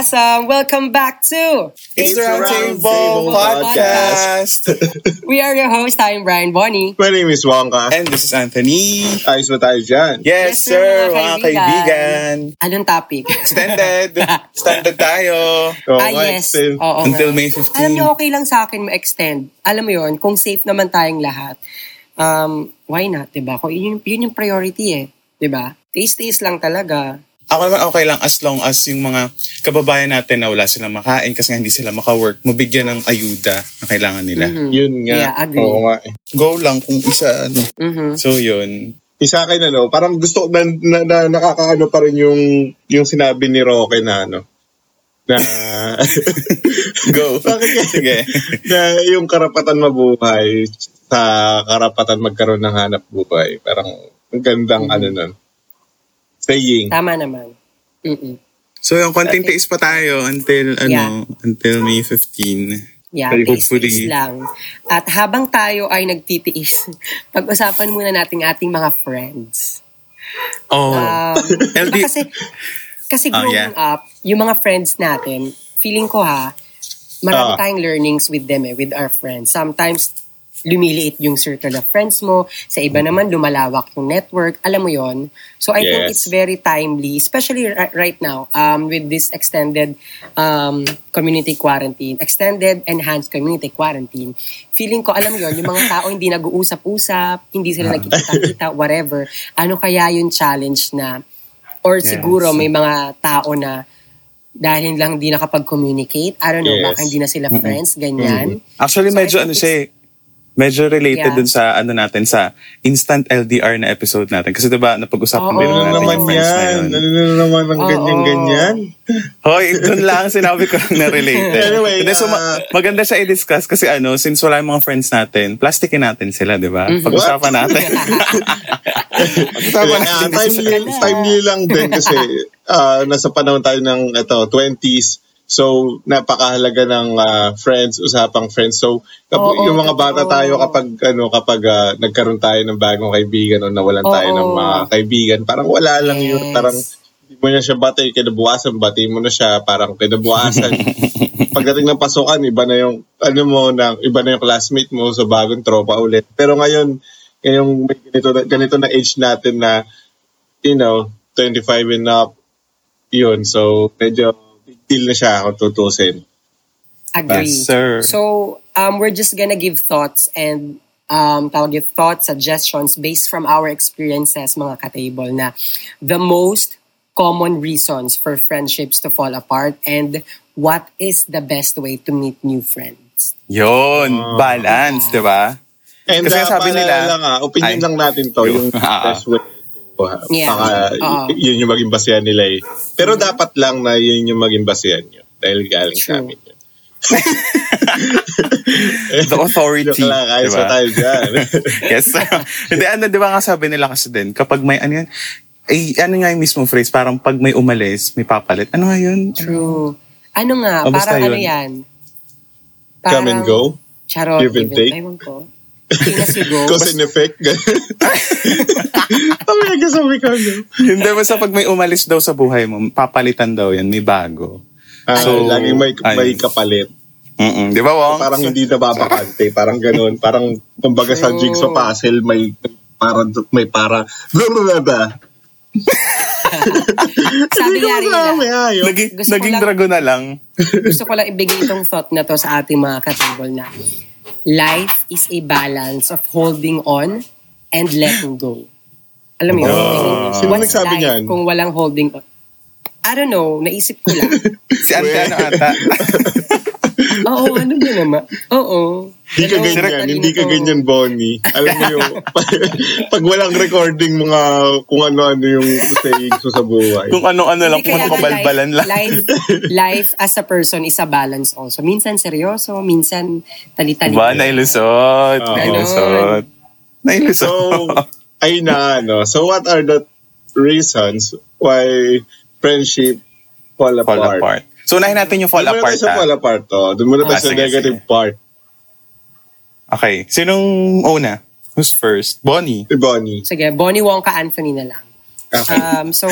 Awesome. Welcome back to It's the Roundtable Podcast. We are your hosts. I'm Brian Bonnie. My name is Wonka. And this is Anthony Iswatiza Jan. Yes, sir, mga kaibigan. Anong topic? Extended. Extended tayo. Yes. Oo, until May 15. Alam niyo, okay lang sa akin ma-extend. Alam mo yun, kung safe naman tayong lahat. Why not, diba? Yun yung priority eh, diba? Taste-taste lang talaga. Ako naman okay lang as long as yung mga kababayan natin na wala silang makain kasi nga hindi sila maka-work, mabigyan ng ayuda na kailangan nila. Mm-hmm. Yun nga. Yeah, agree. Oo nga. Go lang kung isa ano. Mm-hmm. So yun. Isa akin ano, parang gusto na nakakaano pa rin yung sinabi ni Roque na ano. Na go. Sige. Na yung karapatan mabuhay sa karapatan magkaroon ng hanap buhay. Parang ang gandang ano nun. Saying. Tama naman. Mm-mm. So, yung konting taste pa tayo until, until May 15. Yeah, taste lang. At habang tayo ay nagtitiis, pag-usapan muna natin ating mga friends. Oh. Kasi growing up, yung mga friends natin, feeling ko marami tayong learnings with them with our friends. Sometimes, lumiliit yung circle of friends mo. Sa iba naman, lumalawak yung network. Alam mo yon. So, I think it's very timely, especially right now with this extended community quarantine, extended enhanced community quarantine. Feeling ko, alam mo yon, yung mga tao hindi nag-uusap-usap, hindi sila nagkikita-kita, whatever. Ano kaya yung challenge na, or siguro may mga tao na dahil lang hindi nakapag-communicate. I don't know, baka hindi na sila friends, ganyan. Mm-hmm. Actually, so, medyo related dun sa ano natin sa instant LDR na episode natin kasi 'di ba napag-usapan din natin yung friends na yun. Ano naman ang ganyan-ganyan? Hoy, dun lang sinabi ko lang na related. Anyway, so maganda siya i-discuss kasi ano since wala yung mga friends natin, plastikin natin sila 'di ba? Pag-usapan natin. Pag-usapan natin. Timely lang din kasi nasa panahon tayo ng 20s. So, napakahalaga ng friends, usapang friends. So, yung mga bata tayo kapag nagkaroon tayo ng bagong kaibigan o nawalan tayo ng mga kaibigan, parang wala lang yun. Parang hindi mo na siya batay, kinabukasan, batay mo na siya, parang kinabukasan. Pagdating ng pasukan, iba na yung classmate mo sa bagong tropa ulit. Pero ngayon ganito na age natin na, 25 and up, yun. So, medyo deal na siya kung tutusin. Agree. Sir. So, we're just gonna give thoughts and thoughts, suggestions based from our experiences, mga ka-table, na the most common reasons for friendships to fall apart and what is the best way to meet new friends. Yun! Balance, di ba? And kasi sabi nila, opinion lang natin to, yung best way. Yun yung maging basehan nila eh. Pero dapat lang na yun yung maging basehan nyo. Dahil galing sa amin yun. The authority. Ayos pa tayo dyan. Yes. Hindi, diba nga sabi nila kasi din, kapag may yung mismo phrase, parang pag may umalis, may papalit. Ano nga yun? True. Ano nga? Parang yun? Ano yan? Parang, come and go? Charot. Give and take? Ayun ko. Cause and effect. Hindi ba sa pag may umalis daw sa buhay mo, papalitan daw yan, may bago. So, laging may kapalit. Mm-mm. Di ba, Wong? So, parang hindi na babakante. Parang ganun. Parang kumbaga sa jigsaw puzzle, may para. Sabi naging dragon na lang. Gusto ko lang ibigay itong thought na to sa ating mga ka-table na life is a balance of holding on and letting go. Alam mo yun? Sino nagsabi niyan? Kung walang holding on. I don't know. Naisip ko lang. Si Antano ata. Oo, ano ba naman? Oo. Hindi ka ganyan, Bonnie. Alam mo yung, pag walang recording mga kung ano-ano yung sayings sa buhay. Kung ano-ano lang, kung kabalbalan lang. Life as a person is a balance also. Minsan seryoso, minsan tali-tali. Ba, nailusot. So, ayun na, ano. So, what are the reasons why friendship fall apart? So, unahin natin yung fall apart. Doon muna tayo sa fall apart. Doon muna tayo sa negative part. Okay. Sinong una? Who's first? Bonnie. Sige, Bonnie Wongka Anthony na lang. Okay. So,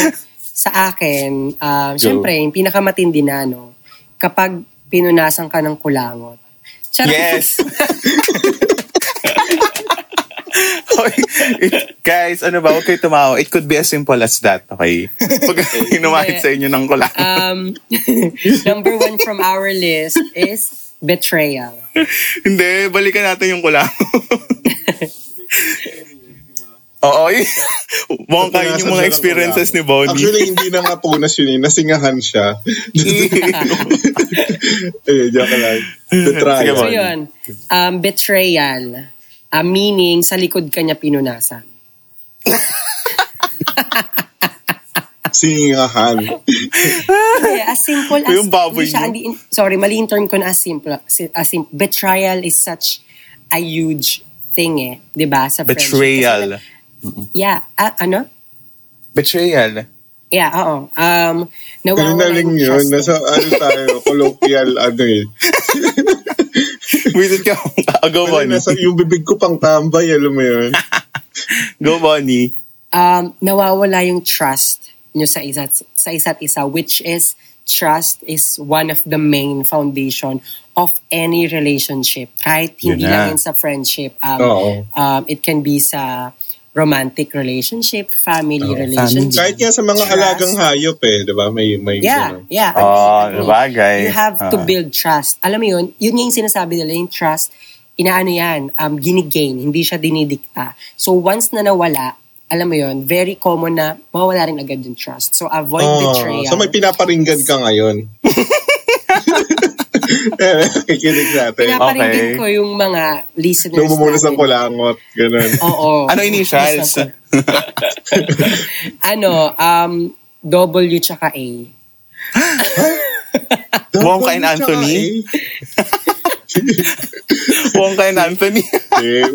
sa akin, syempre, yung pinakamatindi na, no, kapag pinunasan ka ng kulangot. Charot. Yes! Guys, ano ba? Huwag kayo tumawa. It could be as simple as that, okay? Pag hinumahit sa inyo ng kulangot. Number one from our list is betrayal. Hindi, balikan natin yung kulangot. Oo, Wonka yun yung mga experiences ni Bonnie. Actually, hindi na nga punas yun eh. Nasingahan siya. Eh, joke lang. Betrayal. So yun, betrayal. Meaning, sa likod ka niya pinunasan. Singahan. Okay, as simple as... Yung baboy siya, sorry, mali yung term ko na as simple. Betrayal is such a huge thing eh. Diba? Sa betrayal. Friendship. Yeah, ano? Betrayal. Yeah, oo. Nawawala yung trust. Yun, nasa, ano tayo, colloquial, ano eh. Wait, ikaw, go Bonnie. Yung bibig ko pang tambay, alam mo yun. Go Bonnie. Nawawala yung trust nyo sa isa't isa, which is, trust is one of the main foundation of any relationship. Kahit hindi lang yun sa friendship. It can be sa... romantic relationship, family relationship. Kahit nga sa mga alagang hayop eh, diba? May yeah. Bagay. You have to build trust. Alam mo yun, yun yung sinasabi nila, yung trust, inaano yan, ginigain, hindi siya dinidikta. So once na nawala, alam mo yun, very common na mawawala rin agad yung trust. So avoid betrayal. So may pinaparinggan ka ngayon. Kikinig natin. Pinaparinggan ko yung mga listeners. Lumumunas ang kulangot. Ganun. Oo. Ano initials? W tsaka A. Wonka and Anthony?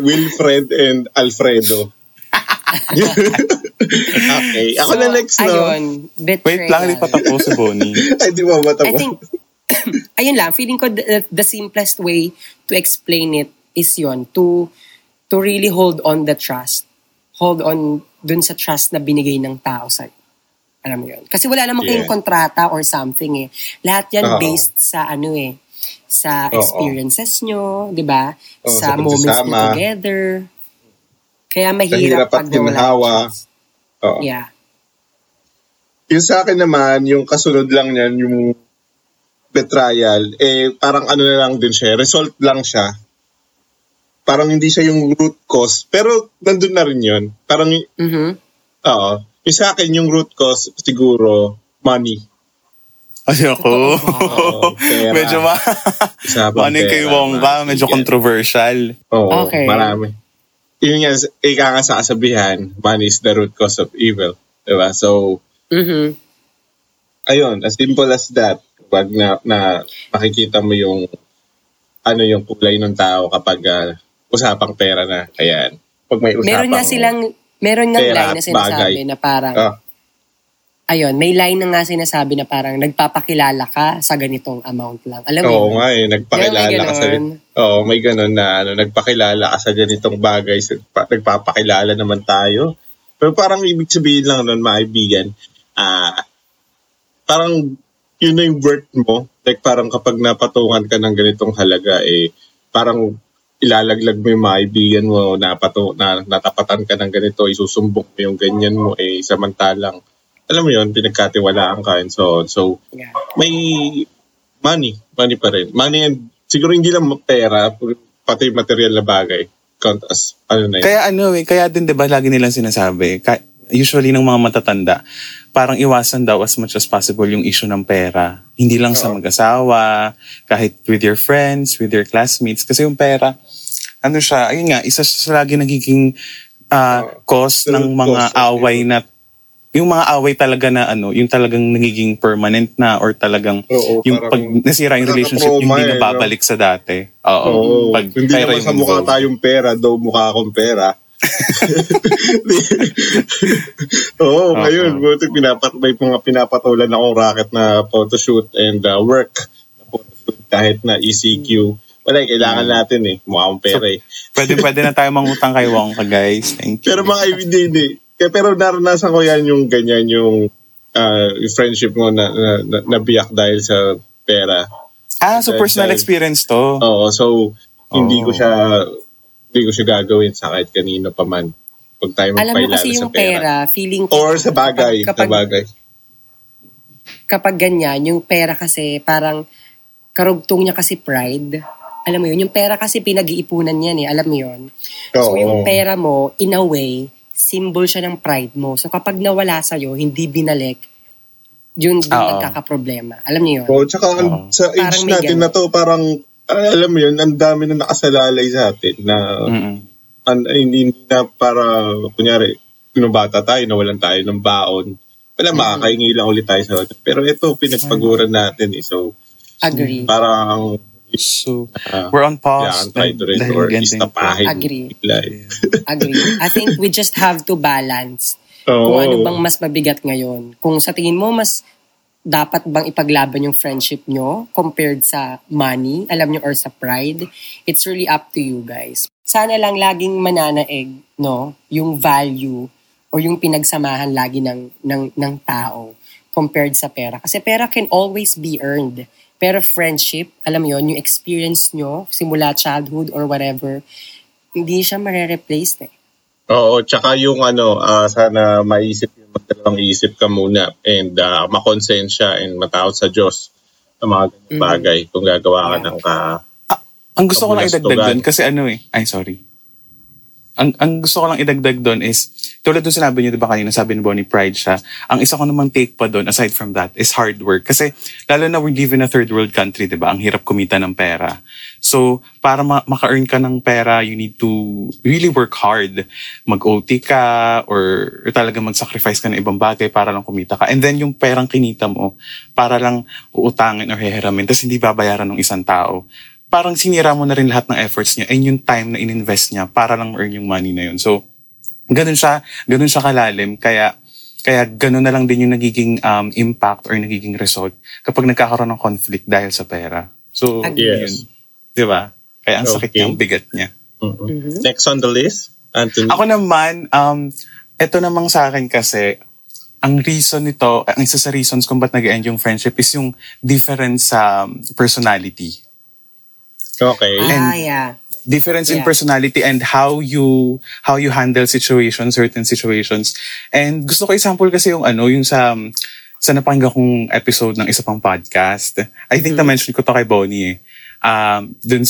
Wilfred and Alfredo. Okay. Ako na next, no? Ayun. Betrayal. Wait lang, hindi pa tapos si Bonnie. Ay, di ba matapos? I think, ayun lang, feeling ko the simplest way to explain it is yon to really hold on dun sa trust na binigay ng tao sa, alam mo yon, kasi wala namang kayong kontrata or something eh, lahat yan based sa sa experiences nyo, di ba, sa moments nyo together, kaya mahirap pag wala. Yeah, yun sa akin naman yung kasunod lang yan, yung betrayal, eh parang ano na lang din siya, result lang siya. Parang hindi siya yung root cause, pero nandun na rin yun. Parang, oo. Yung sa akin, yung root cause, siguro, money. Ay, ako. Medyo money kay Wongka, medyo controversial. Oo, marami. Yun yan, ika nga sasabihan, money is the root cause of evil. Diba? So, ayun, as simple as that. Pag na makikita mo yung yung kulay ng tao kapag usapang pera na. Ayan. Pag may usapang meron nga line na sinasabi na parang ayun, may line na nga sinasabi na parang nagpapakilala ka sa ganitong amount lang. Alam mo yun? Oo nga eh, nagpakilala ka sa may ganun na nagpakilala ka sa ganitong bagay, nagpapakilala naman tayo. Pero parang ibig sabihin lang nun, maibigan, parang yun na yung worth mo. Like parang kapag napatungan ka ng ganitong halaga, eh parang ilalaglag mo yung maibigan mo, natapatan ka ng ganito, isusumbok mo yung ganyan mo, eh samantalang, alam mo yun, pinagkatiwalaan ka and so on. So, may money pa rin. Money and, siguro hindi lang pera, pati material na bagay. Count as, kaya din diba lagi nilang sinasabi, usually ng mga matatanda, parang iwasan daw as much as possible yung issue ng pera. Hindi lang sa mag-asawa, kahit with your friends, with your classmates. Kasi yung pera, isa siya lagi nagiging cause ng mga away na, yung mga away talaga na yung talagang nagiging permanent na or talagang yung pag nasira yung relationship, yung hindi nababalik sa dati. Oo. Pag hindi naman sa mukha tayong pera, daw mukha akong pera. Ngayon buti pinapatulan akong racket na photoshoot and work na photoshoot kahit na ECQ. Wala, kailangan natin eh, mukha akong pera eh. Pwede na tayo mangutang kay Wongka, guys. Thank you. Pero naranasan ko yan, yung ganyan, yung yung friendship mo nabiyak dahil sa pera. Ah, so personal experience to? Oo, so hindi ko siya gagawin sa kahit kanino pa man. Pag tayo magpailala sa pera. Feeling ko, or sa bagay. Kapag ganyan, yung pera kasi parang karugtong niya kasi pride. Alam mo yun, yung pera kasi pinag-iipunan yan eh, alam mo yun. So yung pera mo, in a way, symbol siya ng pride mo. So kapag nawala sa'yo, hindi binalik, yun nagkakaproblema. Alam mo yun? Oh, tsaka sa age natin na to, parang, alam mo yun, ang dami na nakasalalay sa atin na hindi na para, kunyari, nung bata tayo, nawalan tayo ng baon. Wala, makakaingi lang ulit tayo sa atin. Pero ito, pinagpaguran natin eh. So agree. Parang, so, we're on pause. Yeah, I'm trying to restore. Agree. I think we just have to balance kung ano bang mas mabigat ngayon. Kung sa tingin mo, mas dapat bang ipaglaban yung friendship nyo compared sa money, alam nyo, or sa pride. It's really up to you guys. Sana lang laging mananaig, no? Yung value or yung pinagsamahan lagi ng tao compared sa pera. Kasi pera can always be earned. Pero friendship, alam yon, yung experience nyo, simula childhood or whatever, hindi siya mare-replace eh. Oo, tsaka yung sana maisip yung magdalawang isip ka muna and makonsensya and matawad sa Diyos sa mga ganyan bagay kung gagawa ka ng ang gusto ko lang idagdag doon kasi Ang gusto ko lang idagdag doon is, tulad doon sinabi niyo diba kanina, sabi ni Bonnie, pride siya. Ang isa ko namang take pa doon, aside from that, is hard work. Kasi, lalo na we're given a third world country, diba? Ang hirap kumita ng pera. So, para maka-earn ka ng pera, you need to really work hard. Mag-OT ka, or talaga mag-sacrifice ka ng ibang bagay para lang kumita ka. And then, yung perang kinita mo, para lang uutangin or hihiramin, tapos hindi babayaran ng isang tao. Parang sinira mo na rin lahat ng efforts niya and yung time na ininvest niya para lang ma-earn yung money na yun. So, ganun siya kalalim. Kaya ganun na lang din yung nagiging impact or nagiging result kapag nagkakaroon ng conflict dahil sa pera. So, yes. Yun. Diba? Kaya ang sakit niya, ang bigat niya. Mm-hmm. Next on the list, Anthony. Ako naman, eto namang sa akin kasi, ang isa sa reasons kung ba't nag-end yung friendship is yung difference sa personality. Okay. Difference in personality and how you handle situations, certain situations. And gusto ko example kasi yung sa napakinggan kong episode ng isa pang podcast. I think na-mention ko to kay Bonnie. Dun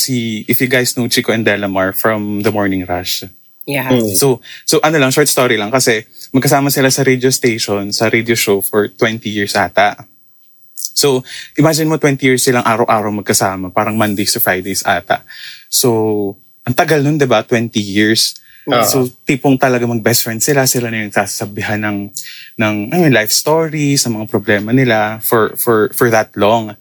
if you guys know Chico and Delamar from The Morning Rush. Yeah. So short story lang kasi magkasama sila sa radio station, sa radio show for 20 years ata. So, imagine mo 20 years silang araw-araw magkasama, parang Mondays to Fridays ata. So, ang tagal nun, diba? 20 years. So, tipong talaga mag-best friend sila na yung sasabihan ng life stories, ng mga problema nila for that long.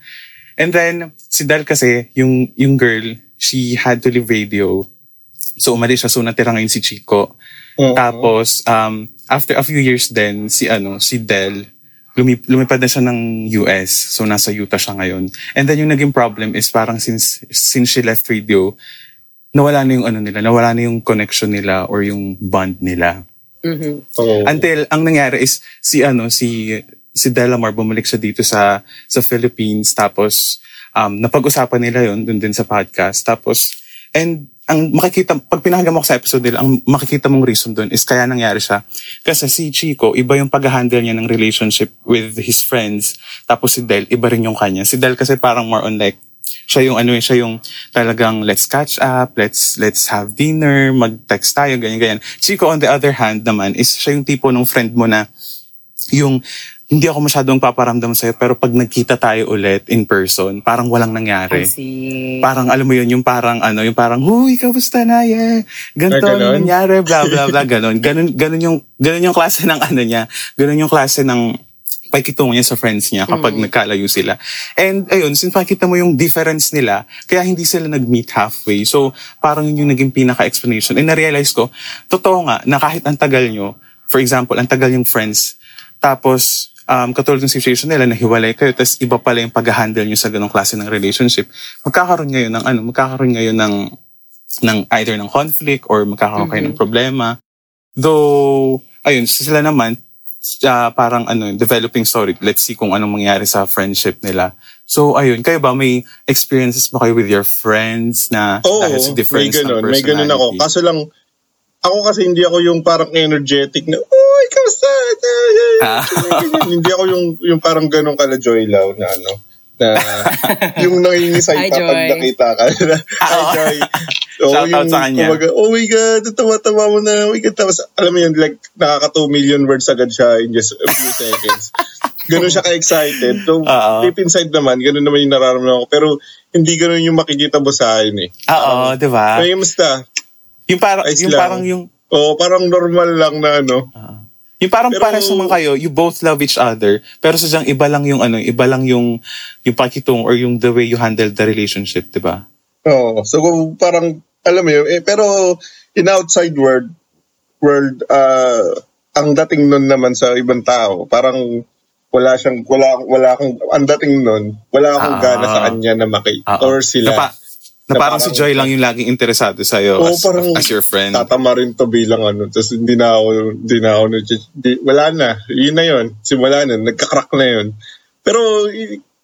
And then, si Dal kasi, yung girl, she had to leave radio. So, umalis siya. So, natira ngayon si Chico. Uh-huh. Tapos, after a few years then, si Del, lumipad na siya ng US. So, nasa Utah siya ngayon. And then, yung naging problem is parang since she left radio, nawala na yung connection nila or yung bond nila. Mm-hmm. Oh. Until, ang nangyari is, si Delamar bumalik siya dito sa Philippines. Tapos, napag-usapan nila yun, dun din sa podcast. Tapos, and, ang makikita, pag pinahanggan mo sa episode nila, ang makikita mong reason doon is kaya nangyari siya. Kasi si Chico, iba yung pag-handle niya ng relationship with his friends. Tapos si Del, iba rin yung kanya. Si Del kasi parang more on like, siya yung talagang let's catch up, let's have dinner, mag-text tayo, ganyan-ganyan. Chico on the other hand naman, is siya yung tipo ng friend mo na yung hindi ako masyadong paparamdam sa'yo pero pag nagkita tayo ulit in person, parang walang nangyari. Parang alam mo yun, yung parang, huy, kamusta na, yeah. Ganito, nangyari, blah, blah, blah, ganon. Ganon yung klase ng niya. Ganon yung klase ng pakikitungo niya sa friends niya kapag nagkalayo sila. And ayun, since pakita mo yung difference nila, kaya hindi sila nag-meet halfway. So, parang yun yung naging pinaka-explanation. And na-realize ko, totoo nga, na kahit ang tagal nyo, for example, ang tagal yung friends, tapos, katulad ng situation nila, nahiwalay kayo, tapos iba pala yung pag-handle nyo sa ganong klase ng relationship. Magkakaroon ngayon ng either ng conflict or magkakaroon kayo ng problema. Though, ayun, sila naman, parang ano, developing story. Let's see kung anong mangyari sa friendship nila. So ayun, kayo ba may experiences ba kayo with your friends na dahil sa difference ng personality? Oo, may ganun ako. Kaso lang, ako kasi hindi ako yung parang energetic na, uy, kamusta? Hindi ako yung parang ganun kala Joy Lau na ano, na yung nangingisay pa pag nakita ka. Hi, Joy. Shoutout sa kanya. Oh my God, tawa-tawa mo na. Oh my God. Tapos, alam mo yun, like, nakaka 2 million words agad siya in just a few seconds. Ganun siya ka-excited. So, deep inside naman, ganun naman yung nararamdaman ko. Pero, hindi ganun yung makikita mo sa akin eh. Oo, di ba? May musta. Yung parang oo, parang normal lang na ano. Yung parang pares naman kayo, you both love each other, pero sadyang iba lang yung pakitong or yung the way you handle the relationship, di ba? Oo. So parang, alam mo yun, pero in outside world ang dating nun naman sa ibang tao, parang wala akong gana sa kanya na or sila. Na parang si Joy lang yung laging interesado sa'yo as your friend. Tatama rin to bilang ano, tapos hindi na ako, wala na, yun na yun, simula na, nagkakrack na yun. Pero,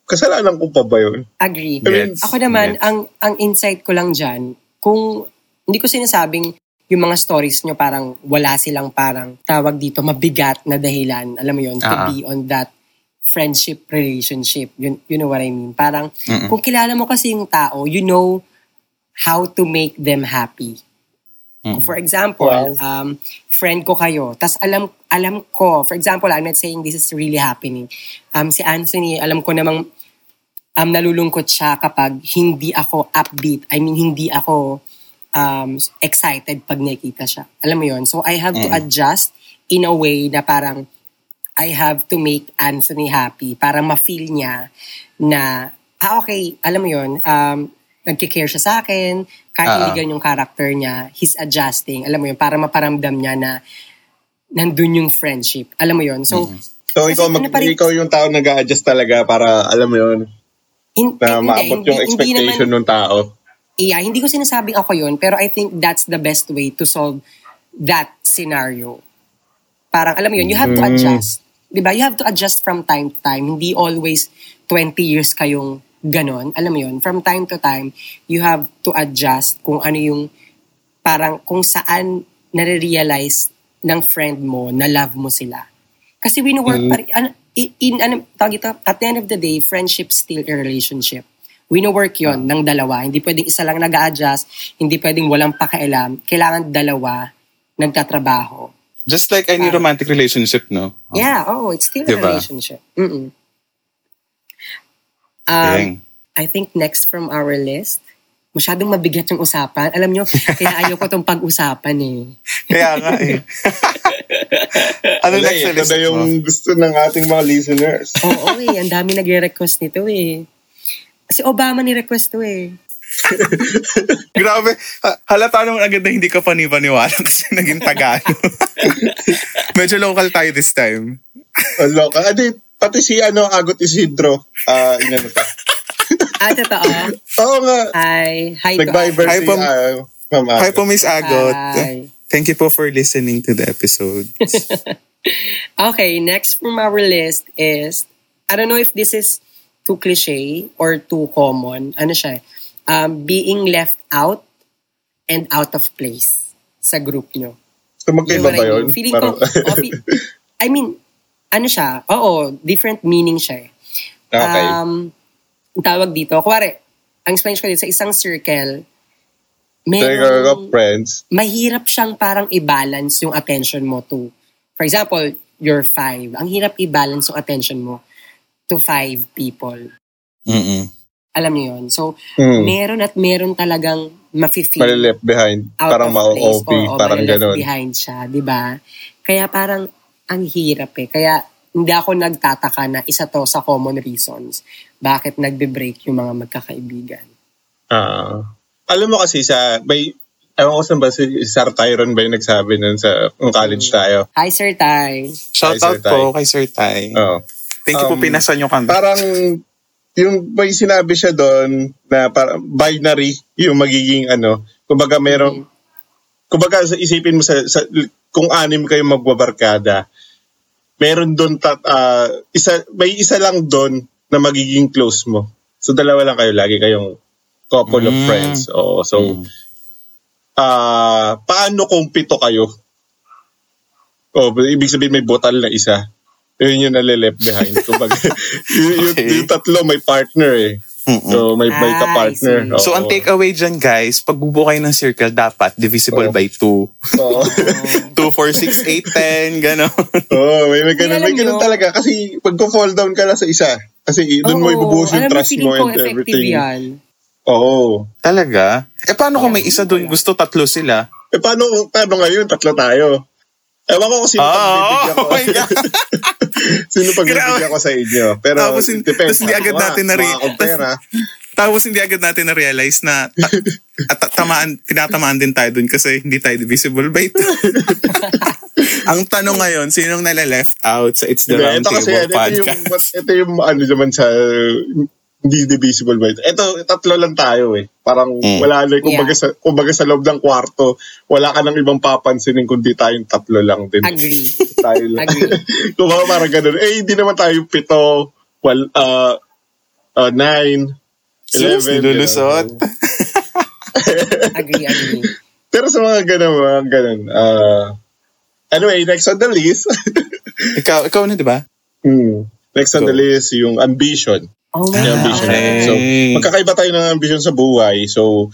kasalanan ko pa ba yun? Agreed. Ako naman, ang insight ko lang dyan, kung hindi ko sinasabing yung mga stories nyo parang wala silang parang tawag dito, mabigat na dahilan, alam mo yun, to be on that friendship, relationship. You know what I mean? Parang, kung kilala mo kasi yung tao, you know how to make them happy. Mm-mm. For example, friend ko kayo, tas alam ko, for example, I'm not saying this is really happening. Si Anthony, alam ko namang nalulungkot siya kapag hindi ako upbeat. I mean, hindi ako excited pag nakikita siya. Alam mo yun? So, I have to adjust in a way na parang I have to make Anthony happy para ma-feel niya na, okay, alam mo yun, nagkikare siya sa akin, kahit hindi yung character niya, he's adjusting, alam mo yun, para maparamdam niya na nandun yung friendship. Alam mo yun? So, so ikaw yung tao nag-a-adjust talaga para, alam mo yun, na maabot yung expectation ng tao. Yeah, hindi ko sinasabing ako yun, pero I think that's the best way to solve that scenario. Parang, alam mo yun, you have to adjust. Diba? You have to adjust from time to time. Hindi always 20 years kayong ganon. Alam mo yun, from time to time, you have to adjust kung ano yung, parang kung saan nare-realize ng friend mo na love mo sila. Kasi we work at the end of the day, friendship still a relationship. We work yon ng dalawa. Hindi pwedeng isa lang nag-a-adjust. Hindi pwedeng walang pakialam. Kailangan dalawa nagtatrabaho. Just like any romantic relationship, no? Yeah, it's still a relationship. Mm-mm. I think next from our list, masyadong mabigat yung usapan. Alam nyo, kaya ayoko itong pag-usapan eh. Kaya nga eh. Ano next sa list mo? Yung gusto ng ating mga listeners. Oo, ang dami nagre-request nito eh. Si Obama ni-request to eh. Grabe. Halata naman agad na hindi ka panipaniwala kasi naging Tagalog. Medyo local tayo this time. Local. Adi, pati si Agot Isidro. Inano pa. Totoo. Oo nga. Hi to Agot. Hi po Miss Agot. Hi. Thank you po for listening to the episode. Okay, next from our list is, I don't know if this is too cliche or too common. Ano siya? Being left out and out of place sa group nyo. So, magkaiba ba yun? Feeling ko, I mean, ano siya? Oo, different meaning siya eh. Okay. Tawag dito, kuwari, ang Spanish ko dito, sa isang circle, mahirap siyang parang i-balance yung attention mo to, for example, your 5. Ang hirap i-balance yung attention mo to 5 people. Mm-mm. Alam niyo yun. So, meron talagang mafe-feel. Mali-left behind. Parang ma-OP. Parang ganun. Mali-left behind siya, di ba? Kaya parang, ang hirap eh. Kaya, hindi ako nagtataka na isa to sa common reasons bakit nagbe-break yung mga magkakaibigan. Alam mo kasi ewan ko saan ba si Sir Tyron ba yung nagsabi nun sa college tayo? Hi, Sir Ty. Shoutout po kay Sir Ty. Thank you po, pinasa nyo kami. Parang, yung may sinabi siya doon na parang binary yung magiging ano, kumbaga kumbaga isipin mo kung 6 kayo magbabarkada, meron doon may isa lang doon na magiging close mo. So dalawa lang kayo, lagi kayong couple of friends. Oo, so paano kung pito kayo? Oh, ibig sabihin may botal na isa. Yun yung nale-left behind. Yung tatlo may partner eh. Mm-mm. So may ka-partner. Oh, so ang takeaway dyan guys, pag bubuo kayo ng circle, dapat divisible by 2. 2, 4, 6, 8, 10, gano'n. Oo, may gano'n talaga. Kasi pagko-fall down ka na sa isa, kasi doon mo ibubuhos yung trust mo and everything. Oo. Talaga? Eh paano kung may isa doon gusto tatlo sila? Eh paano ngayon tatlo tayo? Ewan ko kung sino pagbibigyan ko. Sino pagbibigyan ko sa inyo. Pero tapos, depends. Tapos hindi agad natin na-realize na tinatamaan din tayo dun kasi hindi tayo divisible by 2. Ang tanong ngayon, sinong nala-left out sa It's the Roundtable Podcast? Ito yung ano naman sa hindi divisible by 2. Ito, tatlo lang tayo eh. Parang wala lang, kumbaga sa loob ng kwarto, wala ka nang ibang papansinin kundi tayong tatlo lang din. Agree. Tayo lang. Agree. Kumbaga parang ganun. Eh, hindi naman tayo 7, 9, 11. Nilulusot. Agree. Pero sa mga ganun. Anyway, next on the list. ikaw na, di ba? Next on the list, yung ambition. Ambition. Okay. So, magkakaiba tayo ng ambition sa buhay. So,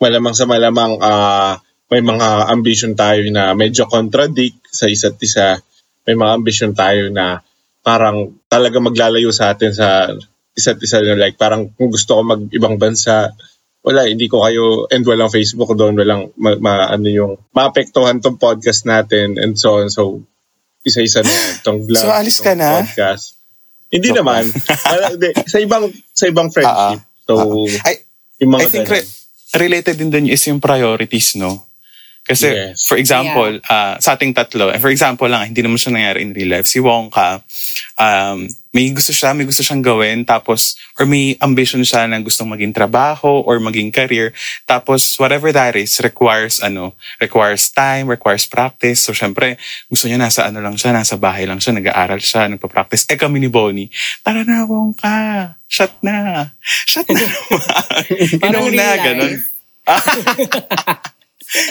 malamang sa malamang may mga ambition tayo na medyo contradict sa isa't isa. May mga ambition tayo na parang talaga maglalayo sa atin sa isa't isa. Like, parang kung gusto ko mag-ibang bansa, wala, hindi ko kayo, and walang Facebook doon, walang maapektuhan tong podcast natin and so on. So, isa-isa na itong vlog. So, alis ka na? Podcast. Hindi naman. Sa ibang friendship. So, I think related din doon is yung priorities, no? Kasi, for example, sa ating tatlo, for example lang, hindi naman siya nangyari in real life. Si Wonka, may gusto siyang gawin, tapos, or may ambition siya na gustong maging trabaho or maging career. Tapos, whatever that is, requires time, requires practice. So, syempre, gusto niya nasa bahay lang siya, nag-aaral siya, nagpa-practice. Eh, kami ni Bonnie, tara na, Wongka! Shut na! Inuna, ganun.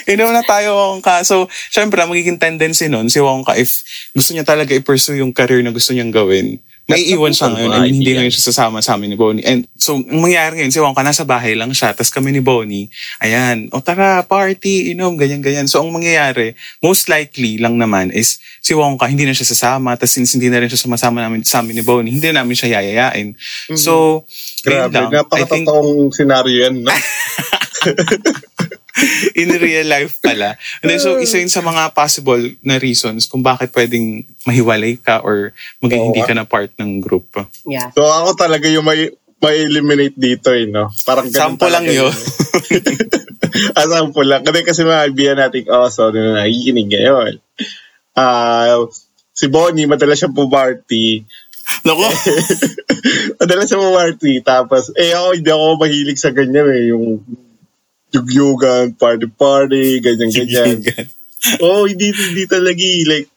Inuna tayo, Wongka. So, syempre, magiging tendency nun, si Wongka, if gusto niya talaga i-pursue yung career na gusto niyang gawin, naiiwan siya ngayon and hindi ngayon siya sasama sa amin ni Bonnie. And so, ang mangyayari ngayon, si Wongka nasa bahay lang siya, tapos kami ni Bonnie, ayan, tara, party, inom, ganyan-ganyan. So, ang mangyayari, most likely lang naman is si Wongka hindi na siya sasama, tapos since hindi na rin siya sumasama namin sa amin ni Bonnie, hindi na namin siya yayayain. So, grabe, napakatotoong senaryo yan, no? In real life pala. And then, so, isa yun sa mga possible na reasons kung bakit pwedeng mahiwalay ka or maging hindi ka na part ng group. Yeah. So, ako talaga yung may eliminate dito eh, no? Parang sample lang yun. Sample lang. Kasi makabihan natin, so, nakikinig ngayon. Si Bonnie, madalas siya pumarty. Nako. Madalas siya pumarty. Tapos, ako, hindi ako mahilig sa ganyan eh. Yung yugyugan, party, ganyan. Hindi talaga. Like,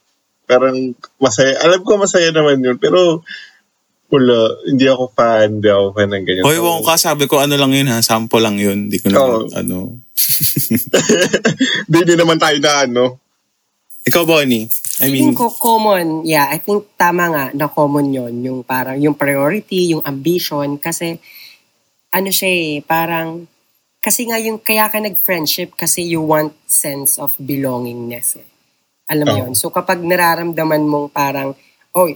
parang masaya. Alam ko masaya naman yun, pero hindi ako fan ng ganyan. Hoy, Wongka, sabi ko ano lang yun ha, sample lang yun. Hindi ko naman, Hindi naman tayo na ano. Ikaw, Bonnie? I think common. Yeah, I think tama nga na common yun. Yung parang, yung priority, yung ambition, kasi, ano siya eh, parang, kasi nga yung kaya ka nag-friendship kasi you want sense of belongingness eh. Alam mo yun? So kapag nararamdaman mong parang, oy,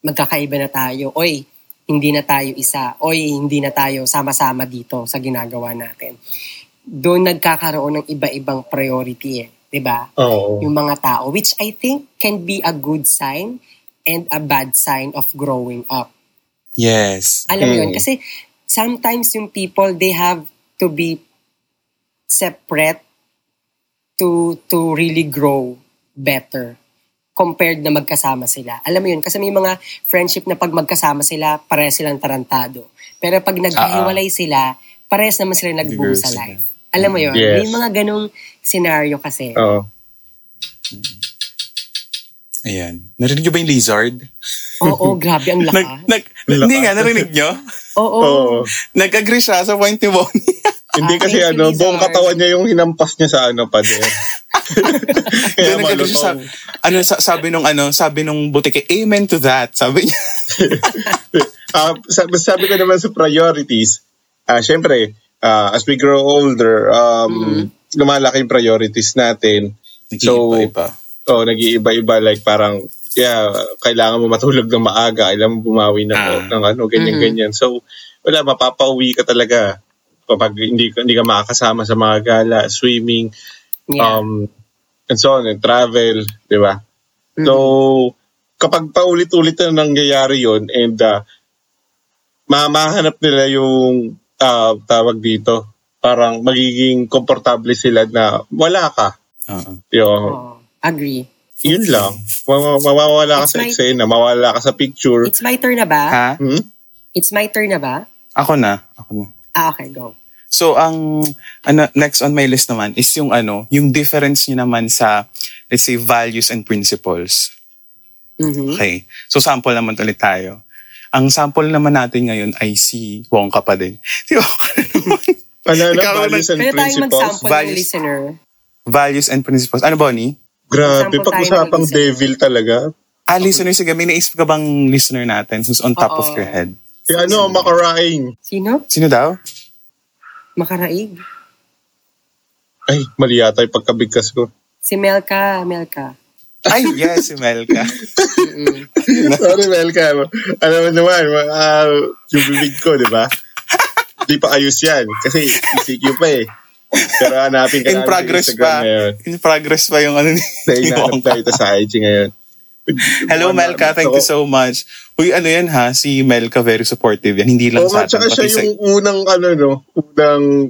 magkakaiba na tayo. Oy, hindi na tayo isa. Oy, hindi na tayo sama-sama dito sa ginagawa natin. Doon nagkakaroon ng iba-ibang priority eh. Diba? Yung mga tao. Which I think can be a good sign and a bad sign of growing up. Yes. Alam mo yun? Kasi sometimes yung people, they have to be separate to really grow better compared na magkasama sila. Alam mo yun, kasi may mga friendship na pag magkasama sila, pare silang tarantado. Pero pag naghihiwalay sila, pares naman sila nagbuo sa life. Alam mo yun, may mga ganung scenario kasi. Ayan. Narinig nyo ba yung lizard? Oo, grabe ang lakas. Hindi nga, narinig nyo? Oo. Nag-agree siya sa point ni Bonnie. Hindi kasi buong katawan niya yung hinampas niya sa pa din. Kaya malutong. Sabi nung butike, amen to that, sabi niya. Sabi ko naman sa priorities, syempre, as we grow older, lumalaki yung priorities natin. Nag-iiba-iba. Nag-iiba-iba, like parang, kailangan mo matulog ng maaga, kailangan mo bumawi ng ganyan-ganyan. So, wala, mapapauwi ka talaga kapag hindi ka makakasama sa mga gala, swimming, and so on, and travel, di ba? Mm-hmm. So, kapag paulit-ulit na nangyayari yun, and mahanap nila yung tawag dito, parang magiging komportable sila na wala ka. Agree. Yun lang. Mawawala ka sa eksena, mawawala ka sa picture. It's my turn na ba? Ha? Hmm? It's my turn na ba? Ako na. Ah, okay, go. So, ang next on my list naman is yung yung difference niyo naman sa, let's say, values and principles. Mm-hmm. Okay. So, sample naman ulit tayo. Ang sample naman natin ngayon ay si Wonka pa din. Si Wonka naman. Values and principles. Values and principles. Ano, Bonnie? Grabe, pag-usapang devil talaga. Listener, sige, may naisip ka bang listener natin who's on top of your head? Si makaraing. Sino daw? Makaraing. Ay, mali yata yung pagkabigkas ko. Si Melka. Ay, yes, si Melka. Sorry, Melka. Alam mo naman, yung bibig ko, di ba? Hindi pa ayos yan. Kasi, CQ pa eh. Pero hanapin ka In progress pa yung Hinanap tayo ito sa IG ngayon. Hello Melka, thank you so much. Uy, yan ha, si Melka very supportive yan. Hindi lang sa atin. Tsaka siya yung unang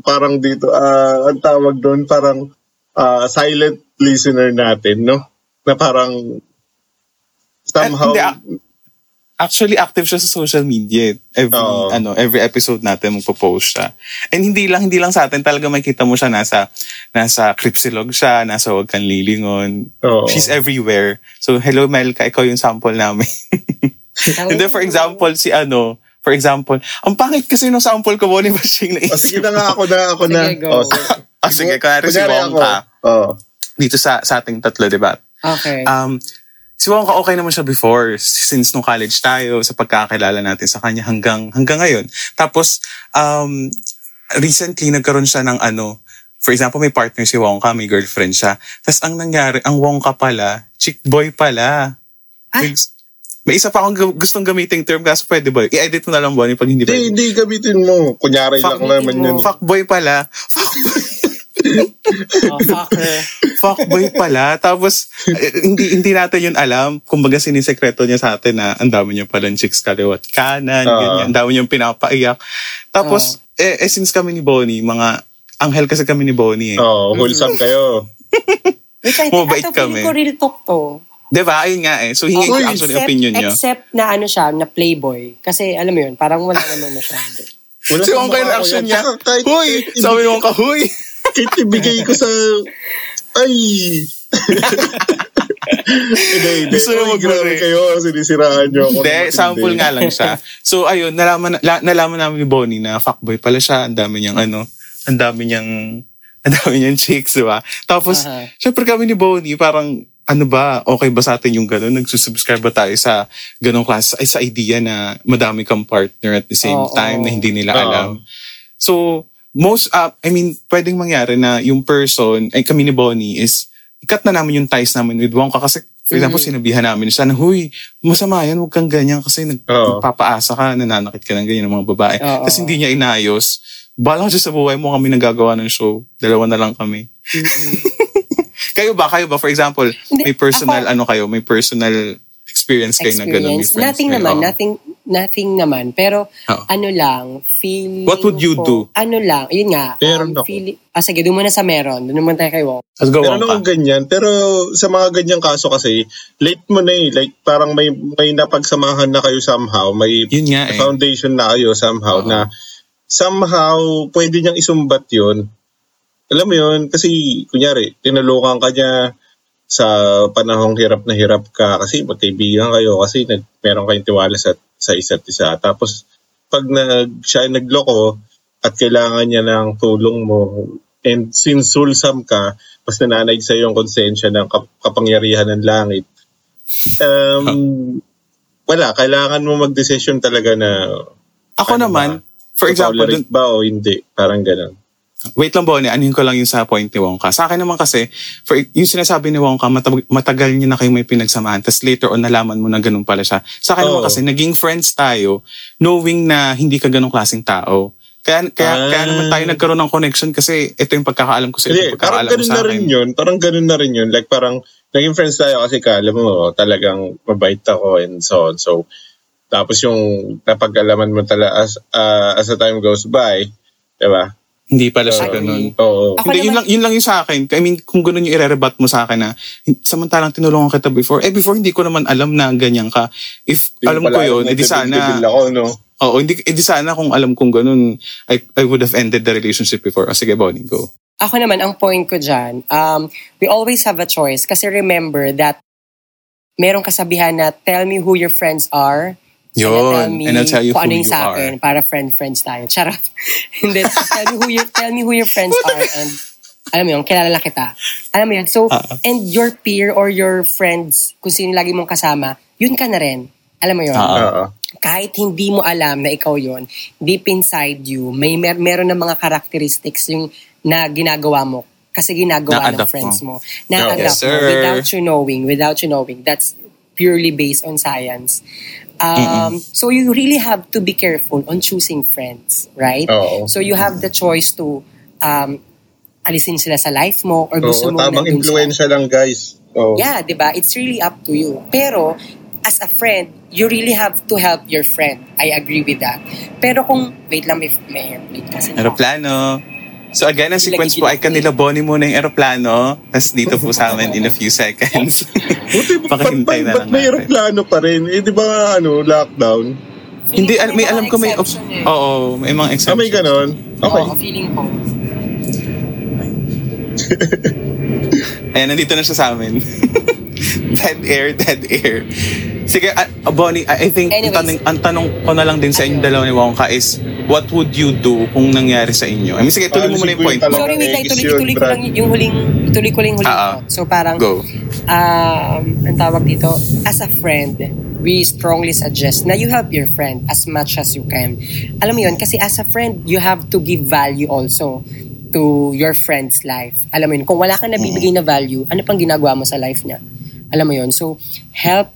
parang dito, ang tawag doon, parang silent listener natin, no? Na parang somehow... Actually, active siya sa social media. Every episode natin magpo-post siya. And hindi lang sa atin talaga makita mo siya nasa Cripsilog siya, nasa Huwag Kang Lilingon. Oh. She's everywhere. So hello Melka, ikaw yung sample namin. And then for example, ang pangit kasi nung sample ko Bonnie Bashing na issue. Sige na nga ako na. Sige, go. Sige, kaya si Wonka. Dito sa ating tatlo, diba? Okay. Si Wonka okay naman siya before, since nung college tayo, sa pagkakakilala natin sa kanya hanggang ngayon. Tapos, recently nagkaroon siya ng for example, may partner si Wonka, may girlfriend siya. Tapos ang nangyari, ang Wonka pala, chick boy pala. Ah? May isa pa akong gustong gamitin term, kasi pwede ba? I-edit mo na lang ba? Pag hindi ba? Hindi, gamitin mo. Kunyari lang naman yun. Fuckboy pala. Fuckboy pala. Tapos hindi natin yun alam. Kumbaga sinisekreto niya sa atin na ang dami niya palang chicks kaliwat kanan, ganyan. Ang dami niya pinapaiyak. Tapos since kami ni Bonnie, mga anghel kasi kami ni Bonnie. Wholesome kayo. Mabait kami. Ko real talk to. Diba? Ayun nga eh. So hingin ko actually opinion niyo. Except na siya, na playboy. Kasi alam mo yun, parang wala naman masyado. Wala si Wonka yung action niya. Huy! Sabi ni Wonka, huy! Kahit ibigay ko sa... Ay! Hindi. Grabe kayo. Sinisiraan niyo ako. Hindi, sample nga lang siya. So, ayun, nalaman namin ni Bonnie na fuckboy pala siya. Ang dami niyang chicks, diba? Tapos, syempre kami ni Bonnie, parang, okay ba sa atin yung gano'n? Nagsusubscribe ba tayo sa gano'ng klase? Ay, sa idea na madami kang partner at the same time na hindi nila alam. So, pwedeng mangyari na yung person, ay kami ni Bonnie is, ikat na namin yung ties namin with Wonka kasi, for example, sinabihan namin siya na, huy, masama yan, huwag kang ganyan kasi nagpapaasa ka, nananakit ka ng ganyan ng mga babae. Tapos hindi niya inayos. Balang siya sa buhay mo, kami nagagawa ng show. Dalawa na lang kami. Kayo ba? For example, may personal, may personal experience kayo na gano'n. Nothing naman. Pero, feeling... What would you do? Yun nga. Meron ako. Sige, doon muna sa meron. Doon muna tayo kay Wong. Meron akong ganyan. Pero, sa mga ganyang kaso kasi, late mo na eh. Like, parang may napagsamahan na kayo somehow. May foundation na kayo somehow na somehow, pwede niyang isumbat yun. Alam mo yun? Kasi, kunyari, tinulukan ka niya, sa panahong hirap na hirap ka kasi magkaibigan kayo kasi meron kayong tiwala sa isa't isa. Tapos pag siya ay nagloko at kailangan niya ng tulong mo and since sulsam ka, mas nananaig sa iyo ang konsensya ng kapangyarihan ng langit. Wala, kailangan mo magdesisyon talaga na ako naman, for example, tolerate ba o hindi? Parang ganun. Wait lang, Bonnie. Anuhin ko lang yung sa point ni Wonka. Sa akin naman kasi, yung sinasabi ni Wonka, matagal niya na kayong may pinagsamahan. Tapos later on, nalaman mo na ganun pala siya. Sa akin naman kasi, naging friends tayo knowing na hindi ka ganun klaseng tao. Kaya naman tayo nagkaroon ng connection kasi ito yung pagkakaalam ko sa iyo. Parang ganun na rin yun. Like parang naging friends tayo kasi alam mo, talagang mabait ako and so on. So, tapos yung napag-alaman mo talaga as the time goes by, diba? Hindi pala siya ganun. Oo. Hindi, yun lang yung sa akin. I mean, kung ganun yung i-rebat mo sa akin na samantalang tinulungan kita before hindi ko naman alam na ganyan ka. If di alam ko yun, edi sana ako, no? Oo, edi sana kung alam kong ganun, I would have ended the relationship before. Oh, sige, Bonnie, go. Ako naman, ang point ko dyan, we always have a choice. Kasi remember that merong kasabihan na tell me who your friends are. Yun, and I'll tell you who ano you sa akin, are. Para friends tayo. Charot. Hindi, tell me who your friends are and alam mo yun, kilala na kita. Alam mo yun, so, and your peer or your friends, kung sino lagi mong kasama, yun ka na rin. Alam mo yun? Kahit hindi mo alam na ikaw yun, deep inside you, may meron ng mga characteristics yung na ginagawa mo kasi ginagawa ng friends mo. Na-adapt mo without you knowing. That's purely based on science. So you really have to be careful on choosing friends, right? Oh. So you have the choice to alisin sila sa life mo or gusto mo na din influence lang, guys. Oh. Yeah, 'di ba? It's really up to you. Pero as a friend, you really have to help your friend. I agree with that. Pero kung wait lang may airplane kasi aeroplano. So again, ang sequence po ay kanila Bonnie muna yung aeroplano, tapos dito po sa amin in a few seconds. Pakahintay na lang natin. Ba't may aeroplano pa rin? Di ba lockdown? Hindi, may alam ko may option. Oo, may mga exceptions. May ganon? Okay. Oo, feeling ko. Ayan, nandito na siya sa amin. Dead air. Sige, Bonnie, I think ang tanong ko na lang din sa inyong dalawa ni Wonka is, what would you do kung nangyari sa inyo? I mean, sige, tuloy mo muna yung point mo. Sorry, wait lang, ituloy ko lang yung huling thought. So parang, ang tawag dito, as a friend, we strongly suggest na you help your friend as much as you can. Alam mo yun, kasi as a friend, you have to give value also to your friend's life. Alam mo yun, kung wala kang nabibigay na value, ano pang ginagawa mo sa life niya? Alam mo yun, so help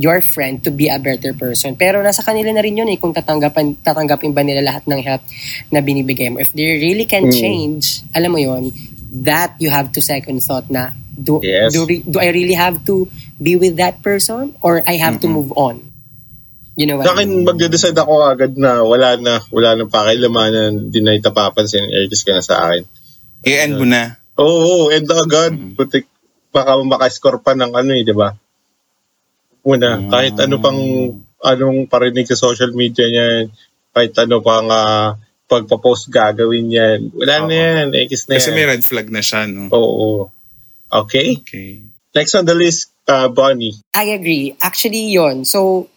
your friend to be a better person. Pero nasa kanila na rin yun eh kung tatanggapin ba nila lahat ng help na binibigay mo. If they really can change, alam mo yon, that you have to second thought na do I really have to be with that person or I have to move on? You know what? Sa akin, magde-decide ako agad na wala na pakilamanan, hindi na itapapansin, i-kiss ka na sa akin. I-end mo na. Oo, end agad. Putik, baka makascore pa ng ano eh, di ba? Una, kahit ano pang anong parinig sa social media niyan, kahit ano pang pagpa-post gagawin niyan. Wala na yan, X na yan. Kasi may red flag na siya, no? Oo. Okay. Next on the list, Bonnie. I agree. Actually, yon. So,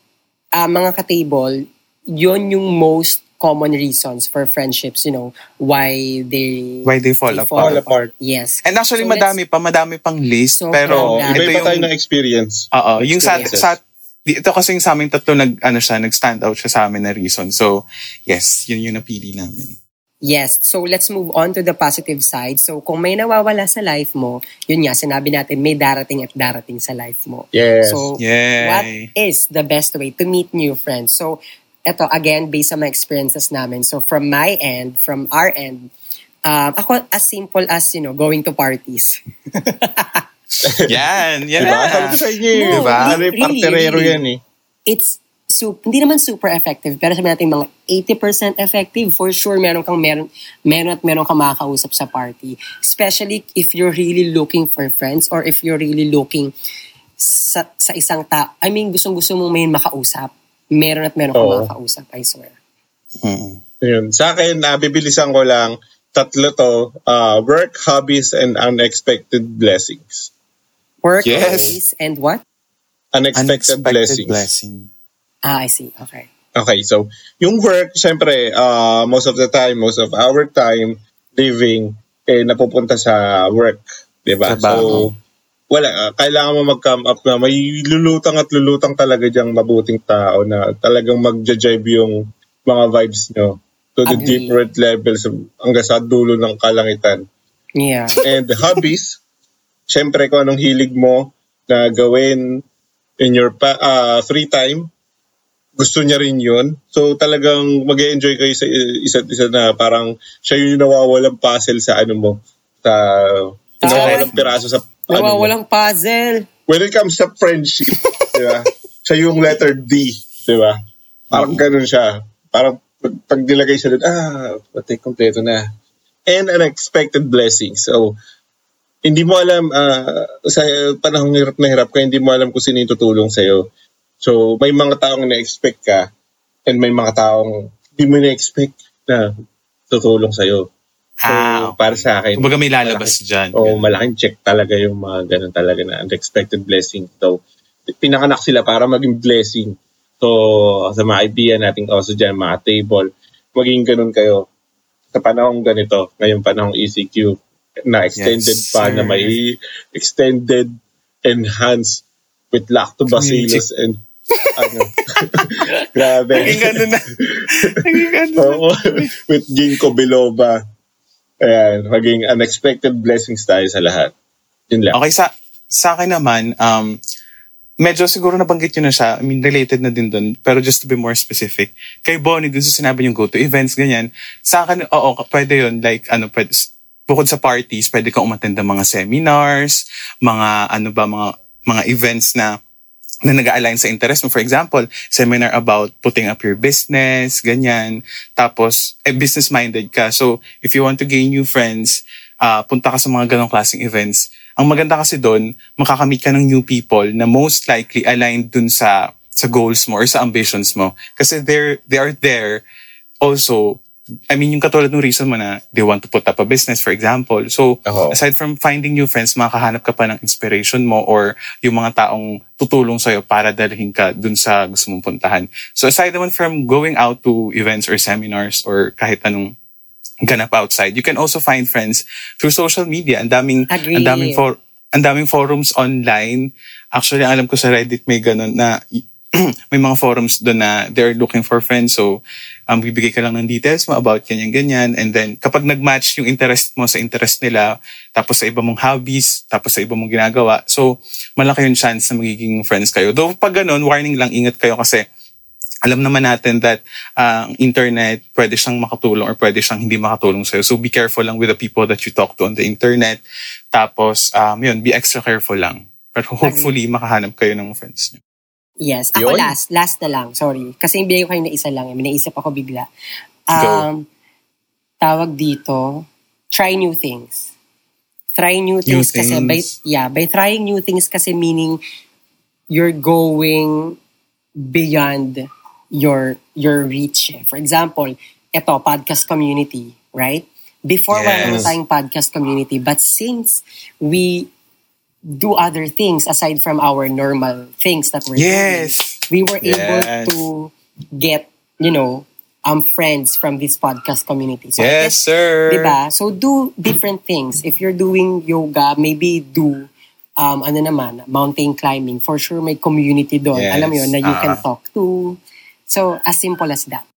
mga ka-table, yon yung most common reasons for friendships, you know, why they fall apart. Yes. And actually, so madami pang list, so pero ito yung tayo ng experience. Oo, yung sa ito kasi yung sa aming tatlo nag-stand out siya sa amin na reason. So, yes, yun yung napili namin. Yes, so let's move on to the positive side. So kung may nawawala sa life mo, yun nga, sinabi natin may darating sa life mo. Yes. So, what is the best way to meet new friends? So, ito, again, based on my experiences namin. So, from our end, ako as simple as, you know, going to parties. Yan. Diba? Sabi ko sa inyo, diba? Parterero yan eh. It's, hindi naman super effective, pero sabi natin mga 80% effective. For sure, meron kang makakausap sa party. Especially if you're really looking for friends or if you're really looking sa isang tao. I mean, gustong-gusto mong may makausap. Meron kang makakausap, I swear. Sa akin, bibilisan ko lang, tatlo to, work, hobbies, and unexpected blessings. Work, yes. And what? Unexpected blessings. Blessing. Ah, I see. Okay. Okay, so yung work, syempre, most of our time, living, napupunta sa work. Diba? So, wala. Kailangan mo mag-come up na may lulutang at lulutang talaga dyang mabuting tao na talagang mag-jive yung mga vibes nyo to the different levels hanggang sa dulo ng kalangitan. Yeah. And hobbies, syempre kung anong hilig mo na gawin in your free time, gusto niya rin yun. So talagang mag-e-enjoy kayo sa isa't isa na parang siya yung nawawalang puzzle sa ano mo. Sa nawawalang piraso sa nawawalang puzzle. When it comes sa friendship, diba? Siya yung letter D, diba? Parang ganun siya. Parang pag nilagay siya doon, pati kompleto na. And unexpected blessings. So, hindi mo alam, sa panahong hirap na hirap ka, hindi mo alam kung sino yung tutulong sa'yo. So, may mga taong na-expect ka and may mga taong hindi mo na-expect na tutulong sa'yo. So, para sa akin, kumbaga may lalabas dyan. Oo, malaking check talaga yung mga ganun talaga na unexpected blessing. So, pinanganak sila para maging blessing. So, sa mga idea nating also dyan, mga table, maging ganun kayo. Sa panahong ganito, ngayong panahong ECQ, na extended na may extended, enhanced, with lactobacillus and ano. Grabe. Naging ano na. With ginkgo biloba. Ayan, maging unexpected blessings tayo sa lahat. Yun lang. Okay, sa akin naman, medyo siguro nabanggit nyo na siya. I mean, related na din doon. Pero just to be more specific, kay Bonnie, dun sa sinabi yung go-to events, ganyan. Sa akin, oo, pwede yun. Like, ano, pwede, bukod sa parties, pwede kang umattend ng mga seminars, mga events na nag-align sa interest mo. For example, seminar about putting up your business, ganyan. Tapos, business-minded ka. So, if you want to gain new friends, punta ka sa mga ganong klaseng events. Ang maganda kasi doon, makakamit ka ng new people na most likely aligned dun sa goals mo or sa ambitions mo. Kasi they are there also. I mean, yung katulad ng reason mo na they want to put up a business, for example. So, aside from finding new friends, makakahanap ka pa ng inspiration mo or yung mga taong tutulong sa'yo para dalhin ka dun sa gusto mong puntahan. So, aside naman from going out to events or seminars or kahit anong ganap outside, you can also find friends through social media. Ang daming forums online. Actually, alam ko sa Reddit may ganun na may mga forums doon na they're looking for friends. So, bibigay ka lang ng details mo about ganyan-ganyan. And then, kapag nag-match yung interest mo sa interest nila, tapos sa iba mong hobbies, tapos sa iba mong ginagawa. So, malaki yung chance na magiging friends kayo. Though, pag ganun, warning lang, ingat kayo kasi alam naman natin that ang internet pwede siyang makatulong or pwede siyang hindi makatulong sa'yo. So, be careful lang with the people that you talk to on the internet. Tapos, be extra careful lang. Pero hopefully, makahanap kayo ng friends niyo. Yes. Ako last na lang. Sorry. Kasi ibigay ko kayo na isa lang. May naisip ako bigla. Tawag dito, try new things. Try new things kasi by trying new things kasi meaning you're going beyond your reach. For example, ito, podcast community, right? Before wala tayong podcast community, but since we do other things aside from our normal things that we're doing. We were able to get, friends from this podcast community. So sir. Diba? So do different things. If you're doing yoga, maybe do mountain climbing. For sure, may community doon. Yes. Alam mo yun, na you can talk to. So, as simple as that.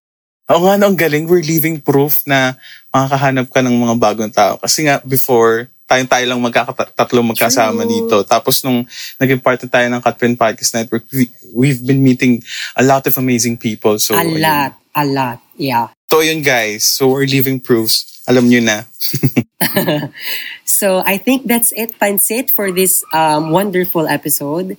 Oo nga, ang galing. We're living proof na makakahanap ka ng mga bagong tao. Kasi nga, before, tayo lang tatlong magkasama dito. Tapos nung naging part tayo ng Cat Print Podcast Network, we've been meeting a lot of amazing people. So, a lot, yeah. So yun guys, so we're living proofs. Alam nyo na. So I think that's it, Pansit, for this wonderful episode.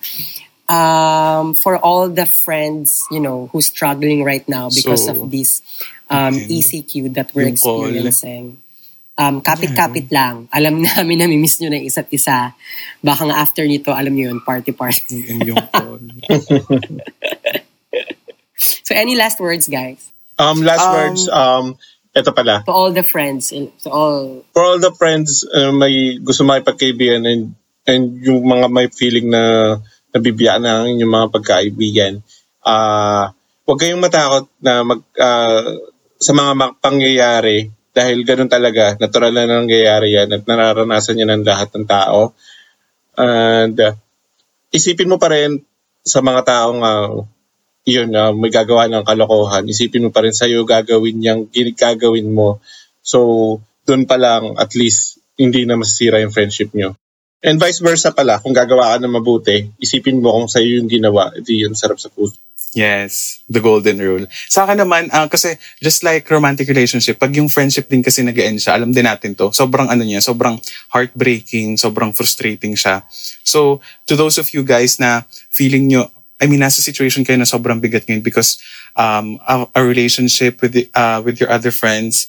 For all the friends, who's struggling right now because of this ECQ that we're experiencing. Kapit-kapit lang. Alam namin nami-miss nyo na isa't isa. Baka nga after nito, alam nyo yun, party. So, any last words, guys? Ito pala. To all the friends. For all the friends, may gusto makipagkaibigan and and yung mga may feeling na nabibiyaan na ang inyong mga pagkaibigan, huwag kayong matakot na sa mga pangyayari dahil ganun talaga, natural na nangyayari yan at nararanasan yan ng lahat ng tao. And isipin mo pa rin sa mga taong may gagawa ng kalokohan, isipin mo pa rin sa'yo gagawin yung gagawin mo. So, doon pa lang at least hindi na masisira yung friendship nyo. And vice versa pala, kung gagawa ka ng mabuti, isipin mo kung sa'yo yung ginawa, di yun sarap sa puso. Yes, the golden rule. Sa akin naman, kasi just like romantic relationship, pag yung friendship din kasi nag-end siya, alam din natin to, sobrang heartbreaking, sobrang frustrating siya. So, to those of you guys na feeling nyo, nasa situation kayo na sobrang bigat ngayon because a relationship with your other friends,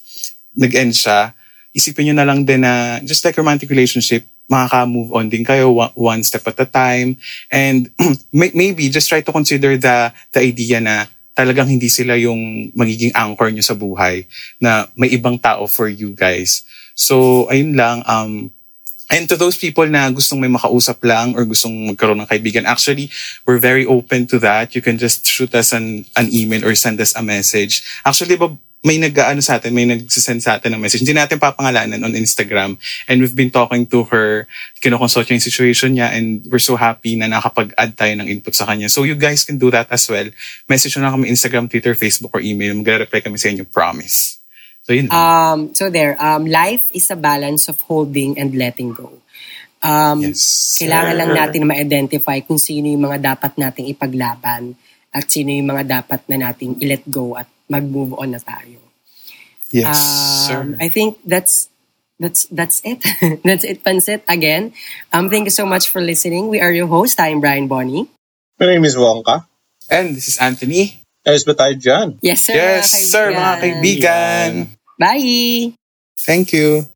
nag-end siya, isipin nyo na lang din na just like romantic relationship, makaka-move on din kayo one step at a time. And maybe just try to consider the idea na talagang hindi sila yung magiging anchor nyo sa buhay, na may ibang tao for you guys. So, ayun lang. And to those people na gustong may makausap lang or gustong magkaroon ng kaibigan, actually, we're very open to that. You can just shoot us an email or send us a message. Actually, may nagsisend sa atin ng message. Hindi natin papangalanan on Instagram. And we've been talking to her, kinoconsult niya yung situation niya, and we're so happy na nakapag-add tayo ng input sa kanya. So you guys can do that as well. Message nyo na kami Instagram, Twitter, Facebook, or email. Magre-reply kami sa inyo, promise. So yun. Life is a balance of holding and letting go. Yes, kailangan lang natin ma-identify kung sino yung mga dapat nating ipaglaban at sino yung mga dapat na nating i-let go at mag-move on na tayo. Yes, sir. I think that's it. That's it, Pansit. Again, thank you so much for listening. We are your host. I am Brian Bonnie. My name is Wonka. And this is Anthony. Iswatiza Jan. Yes, sir. Yes, sir, mga kaibigan. Bye. Thank you.